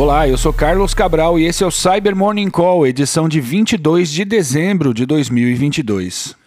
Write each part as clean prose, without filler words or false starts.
Olá, eu sou Carlos Cabral e esse é o Cyber Morning Call, edição de 22 de dezembro de 2022.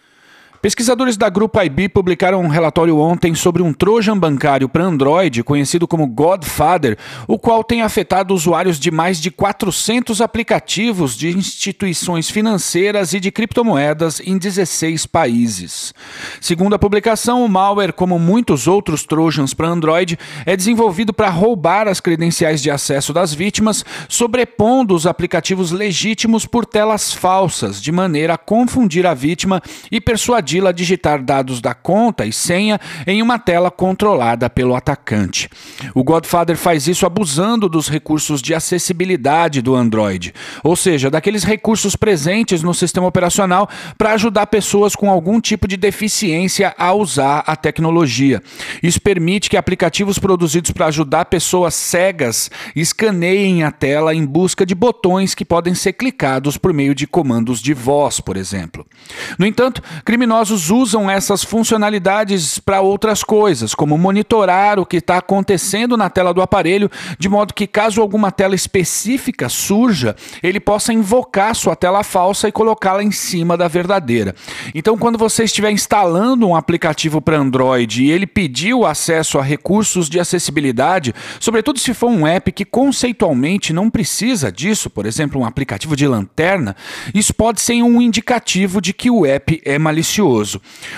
Pesquisadores da Grupo IB publicaram um relatório ontem sobre um trojan bancário para Android, conhecido como Godfather, o qual tem afetado usuários de mais de 400 aplicativos de instituições financeiras e de criptomoedas em 16 países. Segundo a publicação, o malware, como muitos outros trojans para Android, é desenvolvido para roubar as credenciais de acesso das vítimas, sobrepondo os aplicativos legítimos por telas falsas, de maneira a confundir a vítima e persuadir a digitar dados da conta e senha em uma tela controlada pelo atacante. O Godfather faz isso abusando dos recursos de acessibilidade do Android, ou seja, daqueles recursos presentes no sistema operacional para ajudar pessoas com algum tipo de deficiência a usar a tecnologia. Isso permite que aplicativos produzidos para ajudar pessoas cegas escaneiem a tela em busca de botões que podem ser clicados por meio de comandos de voz, por exemplo. No entanto, criminosos usam essas funcionalidades para outras coisas, como monitorar o que está acontecendo na tela do aparelho, de modo que caso alguma tela específica surja, ele possa invocar sua tela falsa e colocá-la em cima da verdadeira. Então, quando você estiver instalando um aplicativo para Android e ele pedir o acesso a recursos de acessibilidade, sobretudo se for um app que conceitualmente não precisa disso, por exemplo, um aplicativo de lanterna, isso pode ser um indicativo de que o app é malicioso.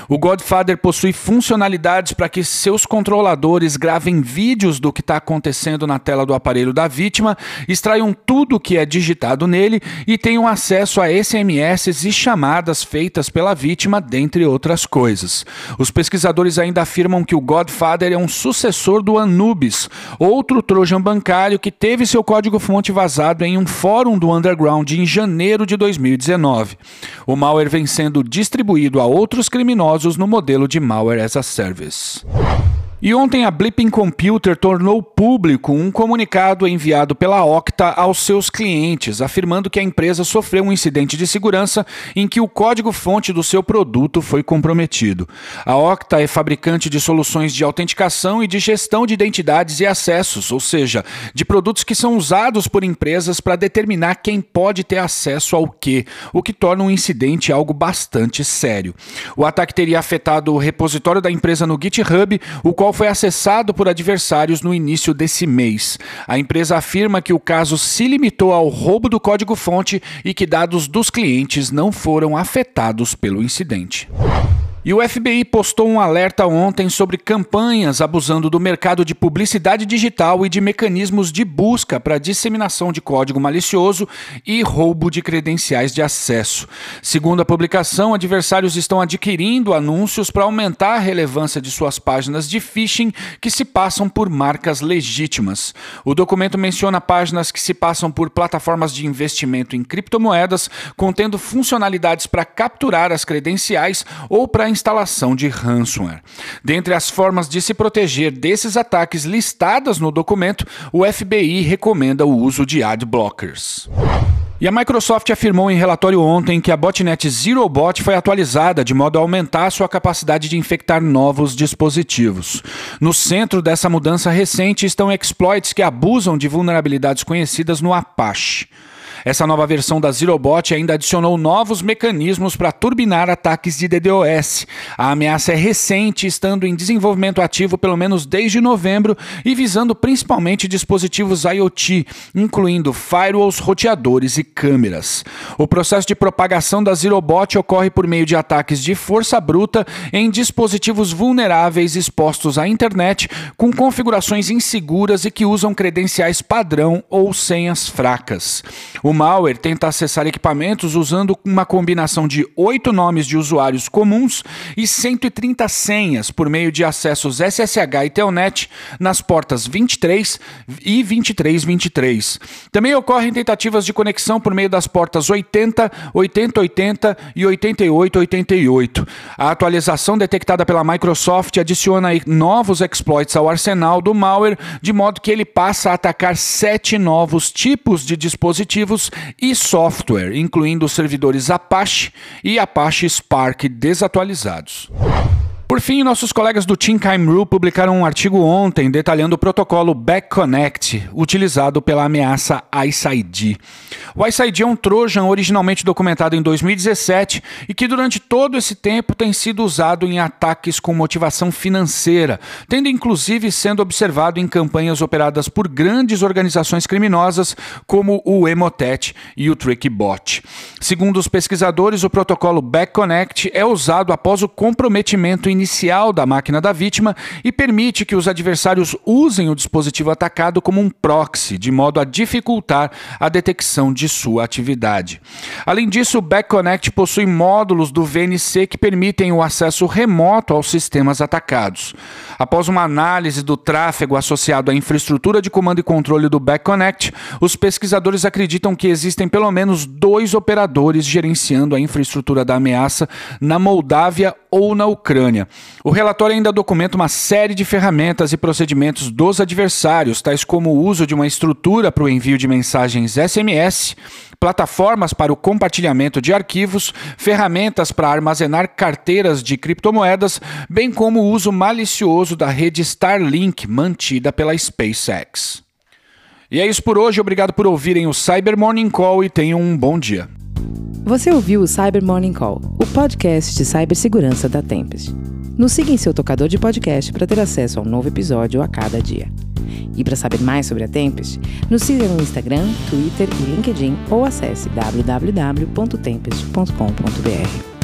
O Godfather possui funcionalidades para que seus controladores gravem vídeos do que está acontecendo na tela do aparelho da vítima, extraiam tudo o que é digitado nele e tenham acesso a SMS e chamadas feitas pela vítima, dentre outras coisas. Os pesquisadores ainda afirmam que o Godfather é um sucessor do Anubis, outro trojan bancário que teve seu código-fonte vazado em um fórum do Underground em janeiro de 2019. O malware vem sendo distribuído a outros criminosos no modelo de malware as a service. E ontem a Bleeping Computer tornou público um comunicado enviado pela Okta aos seus clientes, afirmando que a empresa sofreu um incidente de segurança em que o código-fonte do seu produto foi comprometido. A Okta é fabricante de soluções de autenticação e de gestão de identidades e acessos, ou seja, de produtos que são usados por empresas para determinar quem pode ter acesso ao quê, o que torna um incidente algo bastante sério. O ataque teria afetado o repositório da empresa no GitHub, o qual foi acessado por adversários no início desse mês. A empresa afirma que o caso se limitou ao roubo do código-fonte e que dados dos clientes não foram afetados pelo incidente. E o FBI postou um alerta ontem sobre campanhas abusando do mercado de publicidade digital e de mecanismos de busca para disseminação de código malicioso e roubo de credenciais de acesso. Segundo a publicação, adversários estão adquirindo anúncios para aumentar a relevância de suas páginas de phishing que se passam por marcas legítimas. O documento menciona páginas que se passam por plataformas de investimento em criptomoedas, contendo funcionalidades para capturar as credenciais ou para instalação de ransomware. Dentre as formas de se proteger desses ataques listadas no documento, o FBI recomenda o uso de ad blockers. E a Microsoft afirmou em relatório ontem que a botnet ZeroBot foi atualizada de modo a aumentar sua capacidade de infectar novos dispositivos. No centro dessa mudança recente estão exploits que abusam de vulnerabilidades conhecidas no Apache. Essa nova versão da ZeroBot ainda adicionou novos mecanismos para turbinar ataques de DDoS. A ameaça é recente, estando em desenvolvimento ativo pelo menos desde novembro e visando principalmente dispositivos IoT, incluindo firewalls, roteadores e câmeras. O processo de propagação da ZeroBot ocorre por meio de ataques de força bruta em dispositivos vulneráveis expostos à internet, com configurações inseguras e que usam credenciais padrão ou senhas fracas. O malware tenta acessar equipamentos usando uma combinação de 8 nomes de usuários comuns e 130 senhas por meio de acessos SSH e Telnet nas portas 23 e 2323. Também ocorrem tentativas de conexão por meio das portas 80, 8080 e 8888. A atualização detectada pela Microsoft adiciona novos exploits ao arsenal do malware, de modo que ele passa a atacar 7 novos tipos de dispositivos e software, incluindo os servidores Apache e Apache Spark desatualizados. Por fim, nossos colegas do Team Cymru publicaram um artigo ontem detalhando o protocolo BackConnect, utilizado pela ameaça IcedID. O IcedID é um trojan originalmente documentado em 2017 e que durante todo esse tempo tem sido usado em ataques com motivação financeira, tendo inclusive sendo observado em campanhas operadas por grandes organizações criminosas como o Emotet e o TrickBot. Segundo os pesquisadores, o protocolo BackConnect é usado após o comprometimento inicial da máquina da vítima e permite que os adversários usem o dispositivo atacado como um proxy, de modo a dificultar a detecção de sua atividade. Além disso, o BackConnect possui módulos do VNC que permitem o acesso remoto aos sistemas atacados. Após uma análise do tráfego associado à infraestrutura de comando e controle do BackConnect, os pesquisadores acreditam que existem pelo menos 2 operadores gerenciando a infraestrutura da ameaça na Moldávia ou na Ucrânia. O relatório ainda documenta uma série de ferramentas e procedimentos dos adversários, tais como o uso de uma estrutura para o envio de mensagens SMS, plataformas para o compartilhamento de arquivos, ferramentas para armazenar carteiras de criptomoedas, bem como o uso malicioso da rede Starlink mantida pela SpaceX. E é isso por hoje, obrigado por ouvirem o Cyber Morning Call e tenham um bom dia. Você ouviu o Cyber Morning Call, o podcast de cibersegurança da Tempest. Nos siga em seu tocador de podcast para ter acesso a um novo episódio a cada dia. E para saber mais sobre a Tempest, nos siga no Instagram, Twitter e LinkedIn ou acesse www.tempest.com.br.